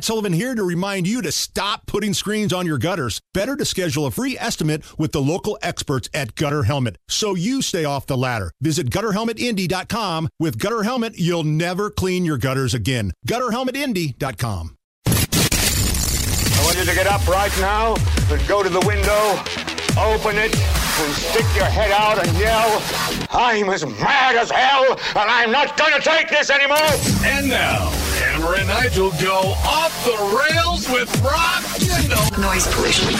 Matt Sullivan here to remind you to stop putting screens on your gutters. Better to schedule a free estimate with the local experts at Gutter Helmet so you stay off the ladder. Visit GutterHelmetIndy.com. With Gutter Helmet, you'll never clean your gutters again. GutterHelmetIndy.com. I want you to get up right now and go to the window, open it, and stick your head out and yell, "I'm as mad as hell, and I'm not going to take this anymore!" And now, Hammer and Nigel go off the rails with Rob Kendall. Noise pollution.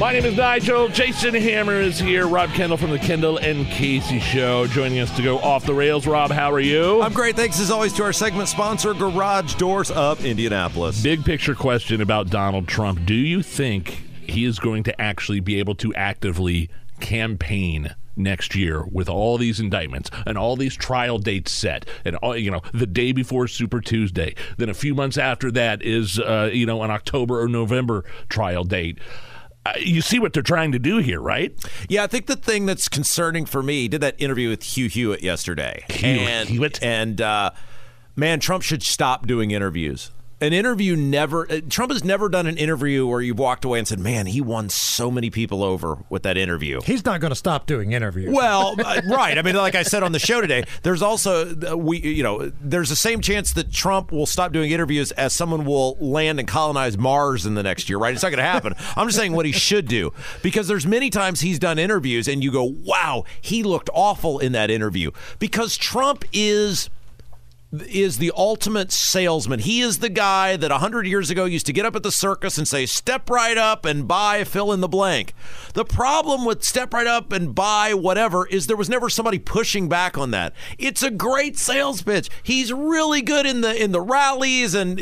My name is Nigel. Jason Hammer is here. Rob Kendall from the Kendall and Casey Show joining us to go off the rails. Rob, how are you? I'm great. Thanks, as always, to our segment sponsor, Garage Doors of Indianapolis. Big picture question about Donald Trump. Do you think he is going to actually be able to actively campaign next year with all these indictments and all these trial dates set, and all, you know, the day before Super Tuesday, then a few months after that is an October or November trial date? You see what they're trying to do here, right? Yeah, I think the thing that's concerning for me, he did that interview with Hugh Hewitt yesterday. Man, Trump should stop doing interviews. Trump has never done an interview where you've walked away and said, man, he won so many people over with that interview. He's not going to stop doing interviews. Well, right. I mean, like I said on the show today, there's also, there's the same chance that Trump will stop doing interviews as someone will land and colonize Mars in the next year, right? It's not going to happen. I'm just saying what he should do, because there's many times he's done interviews and you go, wow, he looked awful in that interview, because Trump is the ultimate salesman. He is the guy that 100 years ago used to get up at the circus and say, step right up and buy fill in the blank. The problem with step right up and buy whatever is there was never somebody pushing back on that. It's a great sales pitch. He's really good in the rallies, and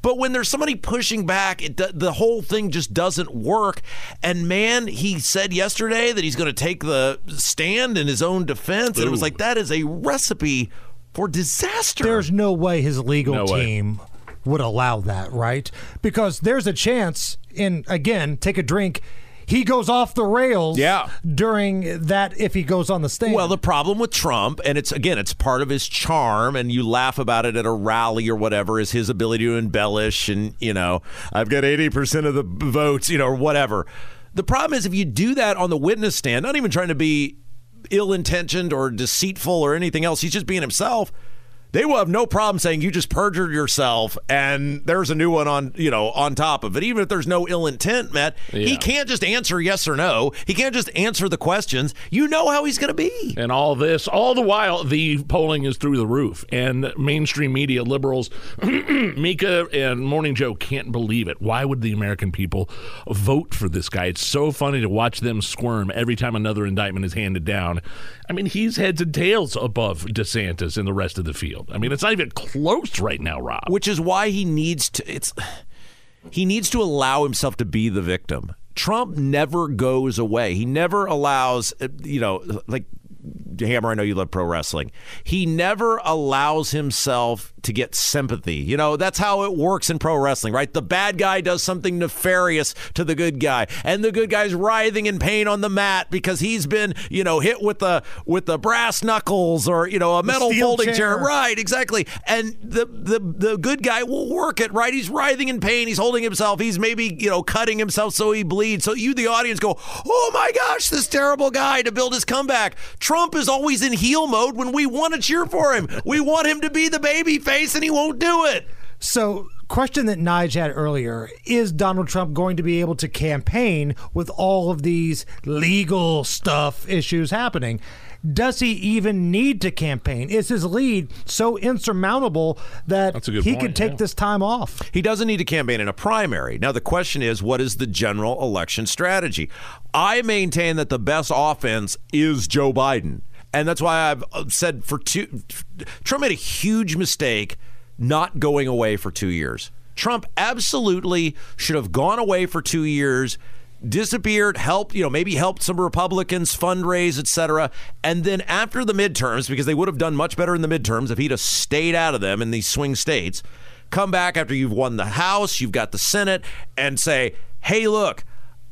but when there's somebody pushing back, the whole thing just doesn't work. And man, he said yesterday that he's going to take the stand in his own defense. And it was like, that is a recipe for disaster. There's no way his legal team would allow that, right? Because there's a chance, and again, take a drink, he goes off the rails during that if he goes on the stand. Well, the problem with Trump, and it's part of his charm, and you laugh about it at a rally or whatever, is his ability to embellish and, I've got 80% of the votes, or whatever. The problem is if you do that on the witness stand, not even trying to be ill-intentioned or deceitful or anything else, he's just being himself, they will have no problem saying you just perjured yourself and there's a new one on top of it. Even if there's no ill intent, Matt, he can't just answer yes or no. He can't just answer the questions. You know how he's going to be. And all this, all the while, the polling is through the roof. And mainstream media, liberals, Mika and Morning Joe can't believe it. Why would the American people vote for this guy? It's so funny to watch them squirm every time another indictment is handed down. I mean, he's heads and tails above DeSantis and the rest of the field. I mean, it's not even close right now, Rob. Which is why he needs to allow himself to be the victim. Trump never goes away. He never allows, like, Hammer, I know you love pro wrestling. He never allows himself to get sympathy. That's how it works in pro wrestling, right? The bad guy does something nefarious to the good guy, and the good guy's writhing in pain on the mat because he's been, hit with the brass knuckles or, a metal folding chair. Right, exactly. And the good guy will work it, right? He's writhing in pain. He's holding himself. He's maybe, cutting himself so he bleeds. So you, the audience, go, oh my gosh, this terrible guy, to build his comeback. Trump is always in heel mode when we want to cheer for him. We want him to be the baby face, and he won't do it. So, question that Nige had earlier, is Donald Trump going to be able to campaign with all of these legal stuff issues happening? Does he even need to campaign? Is his lead so insurmountable that he could take this time off? He doesn't need to campaign in a primary. Now, the question is, what is the general election strategy? I maintain that the best offense is Joe Biden. And that's why I've said Trump made a huge mistake not going away for 2 years. Trump absolutely should have gone away for 2 years, disappeared, helped some Republicans fundraise, etc. And then after the midterms, because they would have done much better in the midterms if he'd have stayed out of them in these swing states, come back after you've won the House, you've got the Senate, and say, hey, look,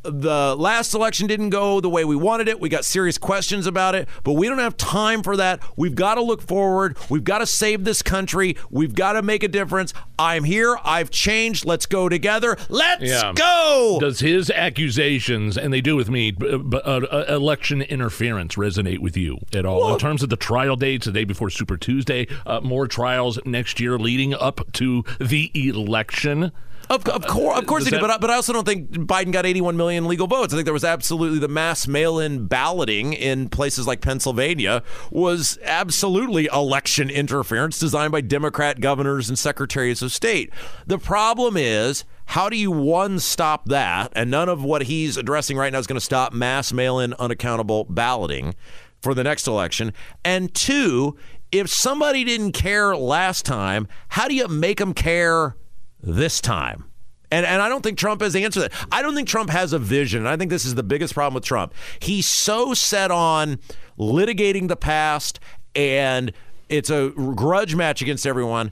the last election didn't go the way we wanted it. We got serious questions about it, but we don't have time for that. We've got to look forward. We've got to save this country. We've got to make a difference. I'm here. I've changed. Let's go together. Let's go. Does his accusations, and they do with me, election interference resonate with you at all? Well, in terms of the trial dates, the day before Super Tuesday, more trials next year leading up to the election. Of course they do, but I also don't think Biden got 81 million legal votes. I think there was absolutely the mass mail-in balloting in places like Pennsylvania was absolutely election interference designed by Democrat governors and secretaries of state. The problem is, how do you, one, stop that? And none of what he's addressing right now is going to stop mass mail-in unaccountable balloting for the next election. And two, if somebody didn't care last time, how do you make them care this time? And I don't think Trump has answered that. I don't think Trump has a vision. And I think this is the biggest problem with Trump. He's so set on litigating the past, and it's a grudge match against everyone.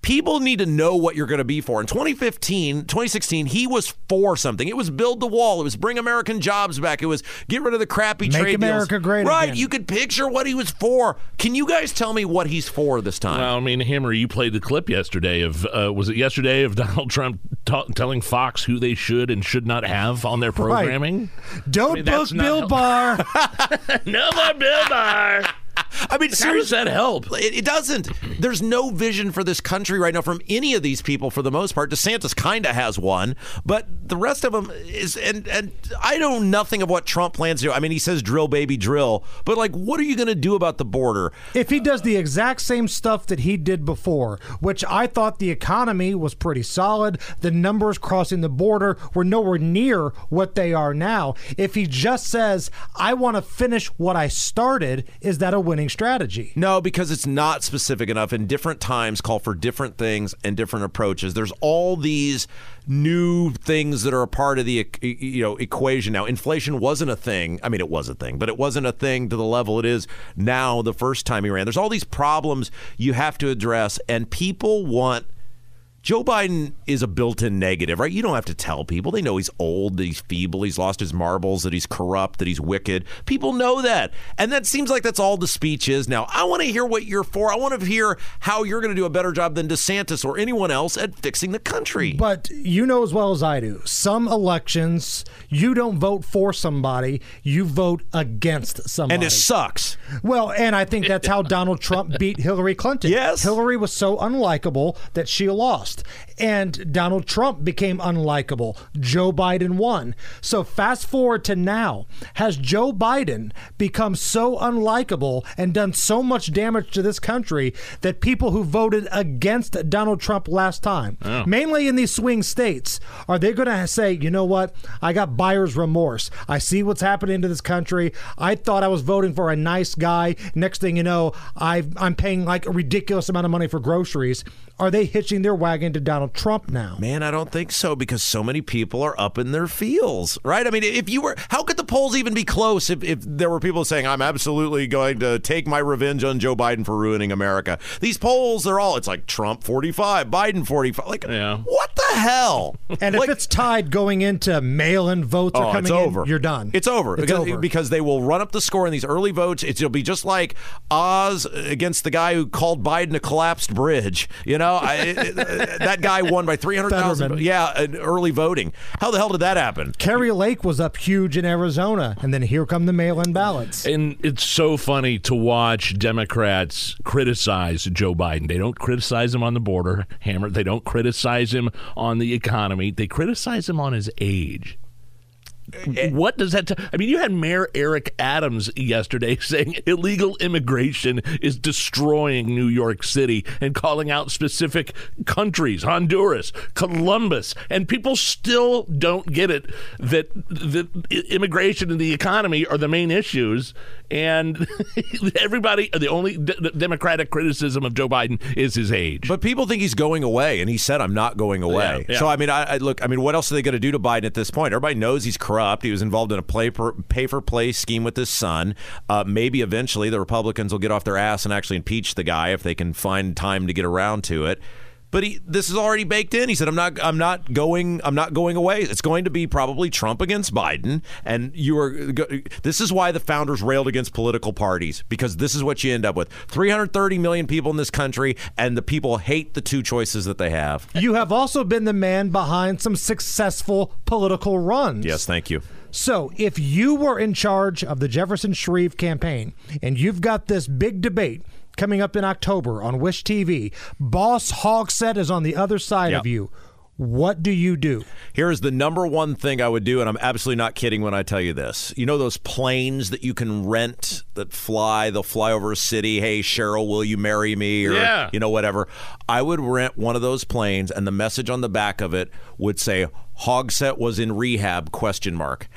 People need to know what you're going to be for. In 2016, he was for something. It was build the wall. It was bring American jobs back. It was get rid of the crappy trade deals. Make America great again. Right. You could picture what he was for. Can you guys tell me what he's for this time? Well, I mean, Hammer, you played the clip yesterday of, was it yesterday, of Donald Trump telling Fox who they should and should not have on their programming? Right. Don't book Bill Barr. No more Bill Barr. I mean, how does that help? It doesn't. There's no vision for this country right now from any of these people for the most part. DeSantis kind of has one, but the rest of them is, and I know nothing of what Trump plans to do. I mean, he says drill, baby, drill, but like, what are you going to do about the border? If he does the exact same stuff that he did before, which I thought the economy was pretty solid, the numbers crossing the border were nowhere near what they are now. If he just says, I want to finish what I started, is that a winning strategy? No, because it's not specific enough, and different times call for different things and different approaches. There's all these new things that are a part of the equation now. Inflation wasn't a thing. I mean, it was a thing, but it wasn't a thing to the level it is now the first time he ran. There's all these problems you have to address, and people want... Joe Biden is a built-in negative, right? You don't have to tell people. They know he's old, that he's feeble, he's lost his marbles, that he's corrupt, that he's wicked. People know that. And that seems like that's all the speech is now. I want to hear what you're for. I want to hear how you're going to do a better job than DeSantis or anyone else at fixing the country. But you know as well as I do, some elections, you don't vote for somebody, you vote against somebody. And it sucks. Well, and I think that's how Donald Trump beat Hillary Clinton. Yes. Hillary was so unlikable that she lost. And Donald Trump became unlikable. Joe Biden won. So fast forward to now. Has Joe Biden become so unlikable and done so much damage to this country that people who voted against Donald Trump last time, mainly in these swing states, are they going to say, you know what? I got buyer's remorse. I see what's happening to this country. I thought I was voting for a nice guy. Next thing you know, I'm paying like a ridiculous amount of money for groceries. Are they hitching their wagon to Donald Trump now? Man, I don't think so, because so many people are up in their feels, right? I mean, if you were, how could the polls even be close if there were people saying, I'm absolutely going to take my revenge on Joe Biden for ruining America? These polls, they're all, it's like Trump 45, Biden 45. Like, what the hell? And like, if it's tied going into mail-in votes are coming over. You're done. It's over. Because they will run up the score in these early votes. It'll be just like Oz against the guy who called Biden a collapsed bridge, you know? That guy won by 300,000. Yeah, early voting. How the hell did that happen? Kerry Lake was up huge in Arizona, and then here come the mail-in ballots. And it's so funny to watch Democrats criticize Joe Biden. They don't criticize him on the border, Hammer. They don't criticize him on the economy. They criticize him on his age. What does that I mean, you had Mayor Eric Adams yesterday saying illegal immigration is destroying New York City and calling out specific countries, Honduras, Columbus, and people still don't get it that the immigration and the economy are the main issues. And everybody, the only Democratic criticism of Joe Biden is his age. But people think he's going away, and he said, I'm not going away. Yeah. So, I mean, I mean, what else are they going to do to Biden at this point? Everybody knows he's corrupt. He was involved in a pay-for-play scheme with his son. Maybe eventually the Republicans will get off their ass and actually impeach the guy if they can find time to get around to it. But this is already baked in. He said, I'm not going away. It's going to be probably Trump against Biden. And this is why the founders railed against political parties, because this is what you end up with. 330 million people in this country, and the people hate the two choices that they have. You have also been the man behind some successful political runs. Yes, thank you. So if you were in charge of the Jefferson Shreve campaign, and you've got this big debate coming up in October on Wish TV, Boss Hogsett is on the other side of you. What do you do? Here is the number one thing I would do, and I'm absolutely not kidding when I tell you this. You know those planes that you can rent that fly? They'll fly over a city. Hey, Cheryl, will you marry me? Or, you know, whatever. I would rent one of those planes, and the message on the back of it would say, Hogsett was in rehab, ?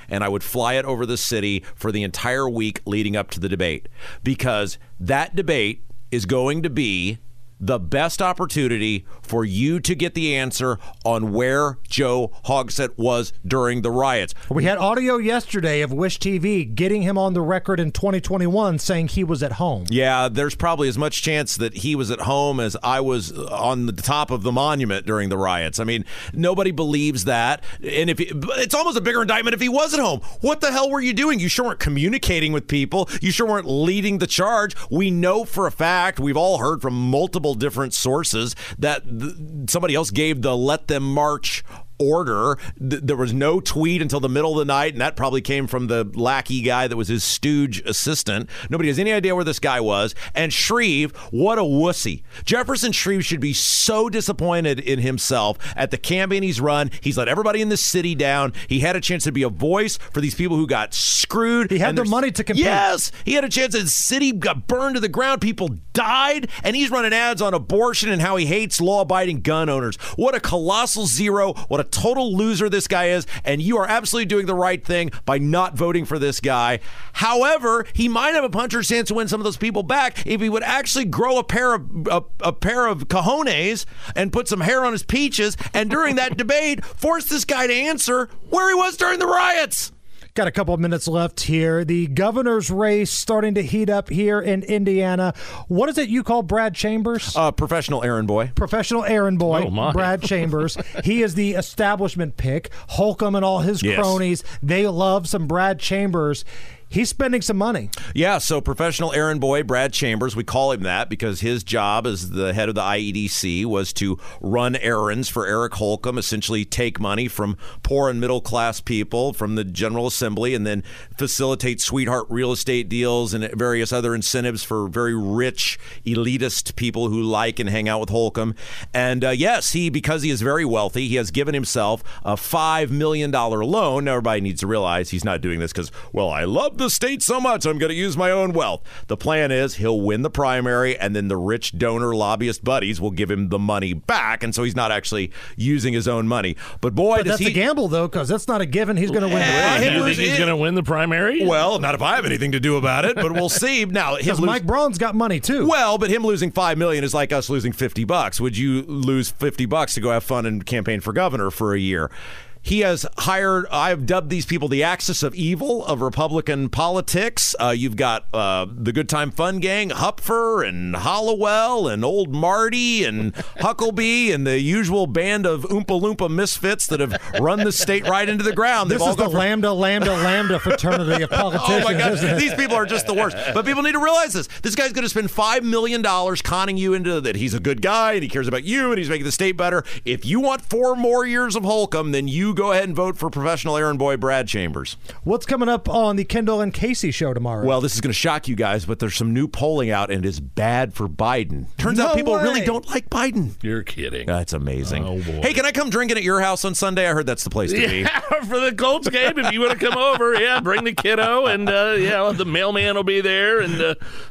And I would fly it over the city for the entire week leading up to the debate, because that debate is going to be the best opportunity for you to get the answer on where Joe Hogsett was during the riots. We had audio yesterday of Wish TV getting him on the record in 2021 saying he was at home. Yeah, there's probably as much chance that he was at home as I was on the top of the monument during the riots. I mean, nobody believes that. And it's almost a bigger indictment if he was at home. What the hell were you doing? You sure weren't communicating with people. You sure weren't leading the charge. We know for a fact, we've all heard from multiple different sources, that somebody else gave the let them march order. There was no tweet until the middle of the night, and that probably came from the lackey guy that was his stooge assistant. Nobody has any idea where this guy was. And Shreve, what a wussy. Jefferson Shreve should be so disappointed in himself at the campaign he's run. He's let everybody in the city down. He had a chance to be a voice for these people who got screwed. He had the money to compete. Yes, he had a chance. The city got burned to the ground. People died, and he's running ads on abortion and how he hates law-abiding gun owners. What a colossal zero. What a total loser this guy is, and you are absolutely doing the right thing by not voting for this guy. However, he might have a puncher's chance to win some of those people back if he would actually grow a pair of cojones and put some hair on his peaches, and during that debate, force this guy to answer where he was during the riots. Got a couple of minutes left here. The governor's race starting to heat up here in Indiana. What is it you call Brad Chambers? Professional errand boy. Professional errand boy. Oh my. Brad Chambers. He is the establishment pick. Holcomb and all his cronies, they love some Brad Chambers. He's spending some money. Yeah, so professional errand boy Brad Chambers, we call him that because his job as the head of the IEDC was to run errands for Eric Holcomb, essentially take money from poor and middle class people from the General Assembly and then facilitate sweetheart real estate deals and various other incentives for very rich, elitist people who like and hang out with Holcomb. And yes, because he is very wealthy, he has given himself a $5 million loan. Now, everybody needs to realize he's not doing this because, well, I love the state so much, I'm going to use my own wealth. The plan is he'll win the primary, and then the rich donor lobbyist buddies will give him the money back, and so he's not actually using his own money. But boy, but that's a gamble, though, because that's not a given he's going to win the race. You think he's going to win the primary? Well, not if I have anything to do about it, but we'll see. Now, Mike Braun's got money, too. Well, but him losing $5 million is like us losing $50. Would you lose $50 to go have fun and campaign for governor for a year? He has hired, I've dubbed these people the axis of evil of Republican politics. You've got the Good Time Fun Gang, Hupfer and Hollowell and old Marty and Huckleby and the usual band of Oompa Loompa misfits that have run the state right into the ground. This is the Lambda fraternity of politicians. Oh my gosh, these people are just the worst. But people need to realize this. This guy's going to spend $5 million conning you into that he's a good guy and he cares about you and he's making the state better. If you want 4 more years of Holcomb, then you go ahead and vote for professional errand boy Brad Chambers. What's coming up on the Kendall and Casey show tomorrow? Well, this is going to shock you guys, but there's some new polling out, and it's bad for Biden. Turns out people really don't like Biden. You're kidding. That's amazing. Oh, boy. Hey, can I come drinking at your house on Sunday? I heard that's the place to be. For the Colts game, if you want to come over, bring the kiddo, and the mailman will be there, and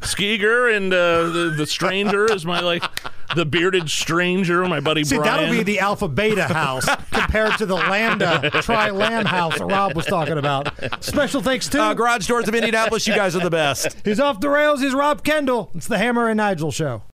Skeeger, and the stranger is my, the bearded stranger, my buddy Brian. See, that'll be the Alpha Beta house compared to the Lambda Tri-Lamb house that Rob was talking about. Special thanks to Garage Doors of Indianapolis. You guys are the best. He's off the rails. He's Rob Kendall. It's the Hammer and Nigel show.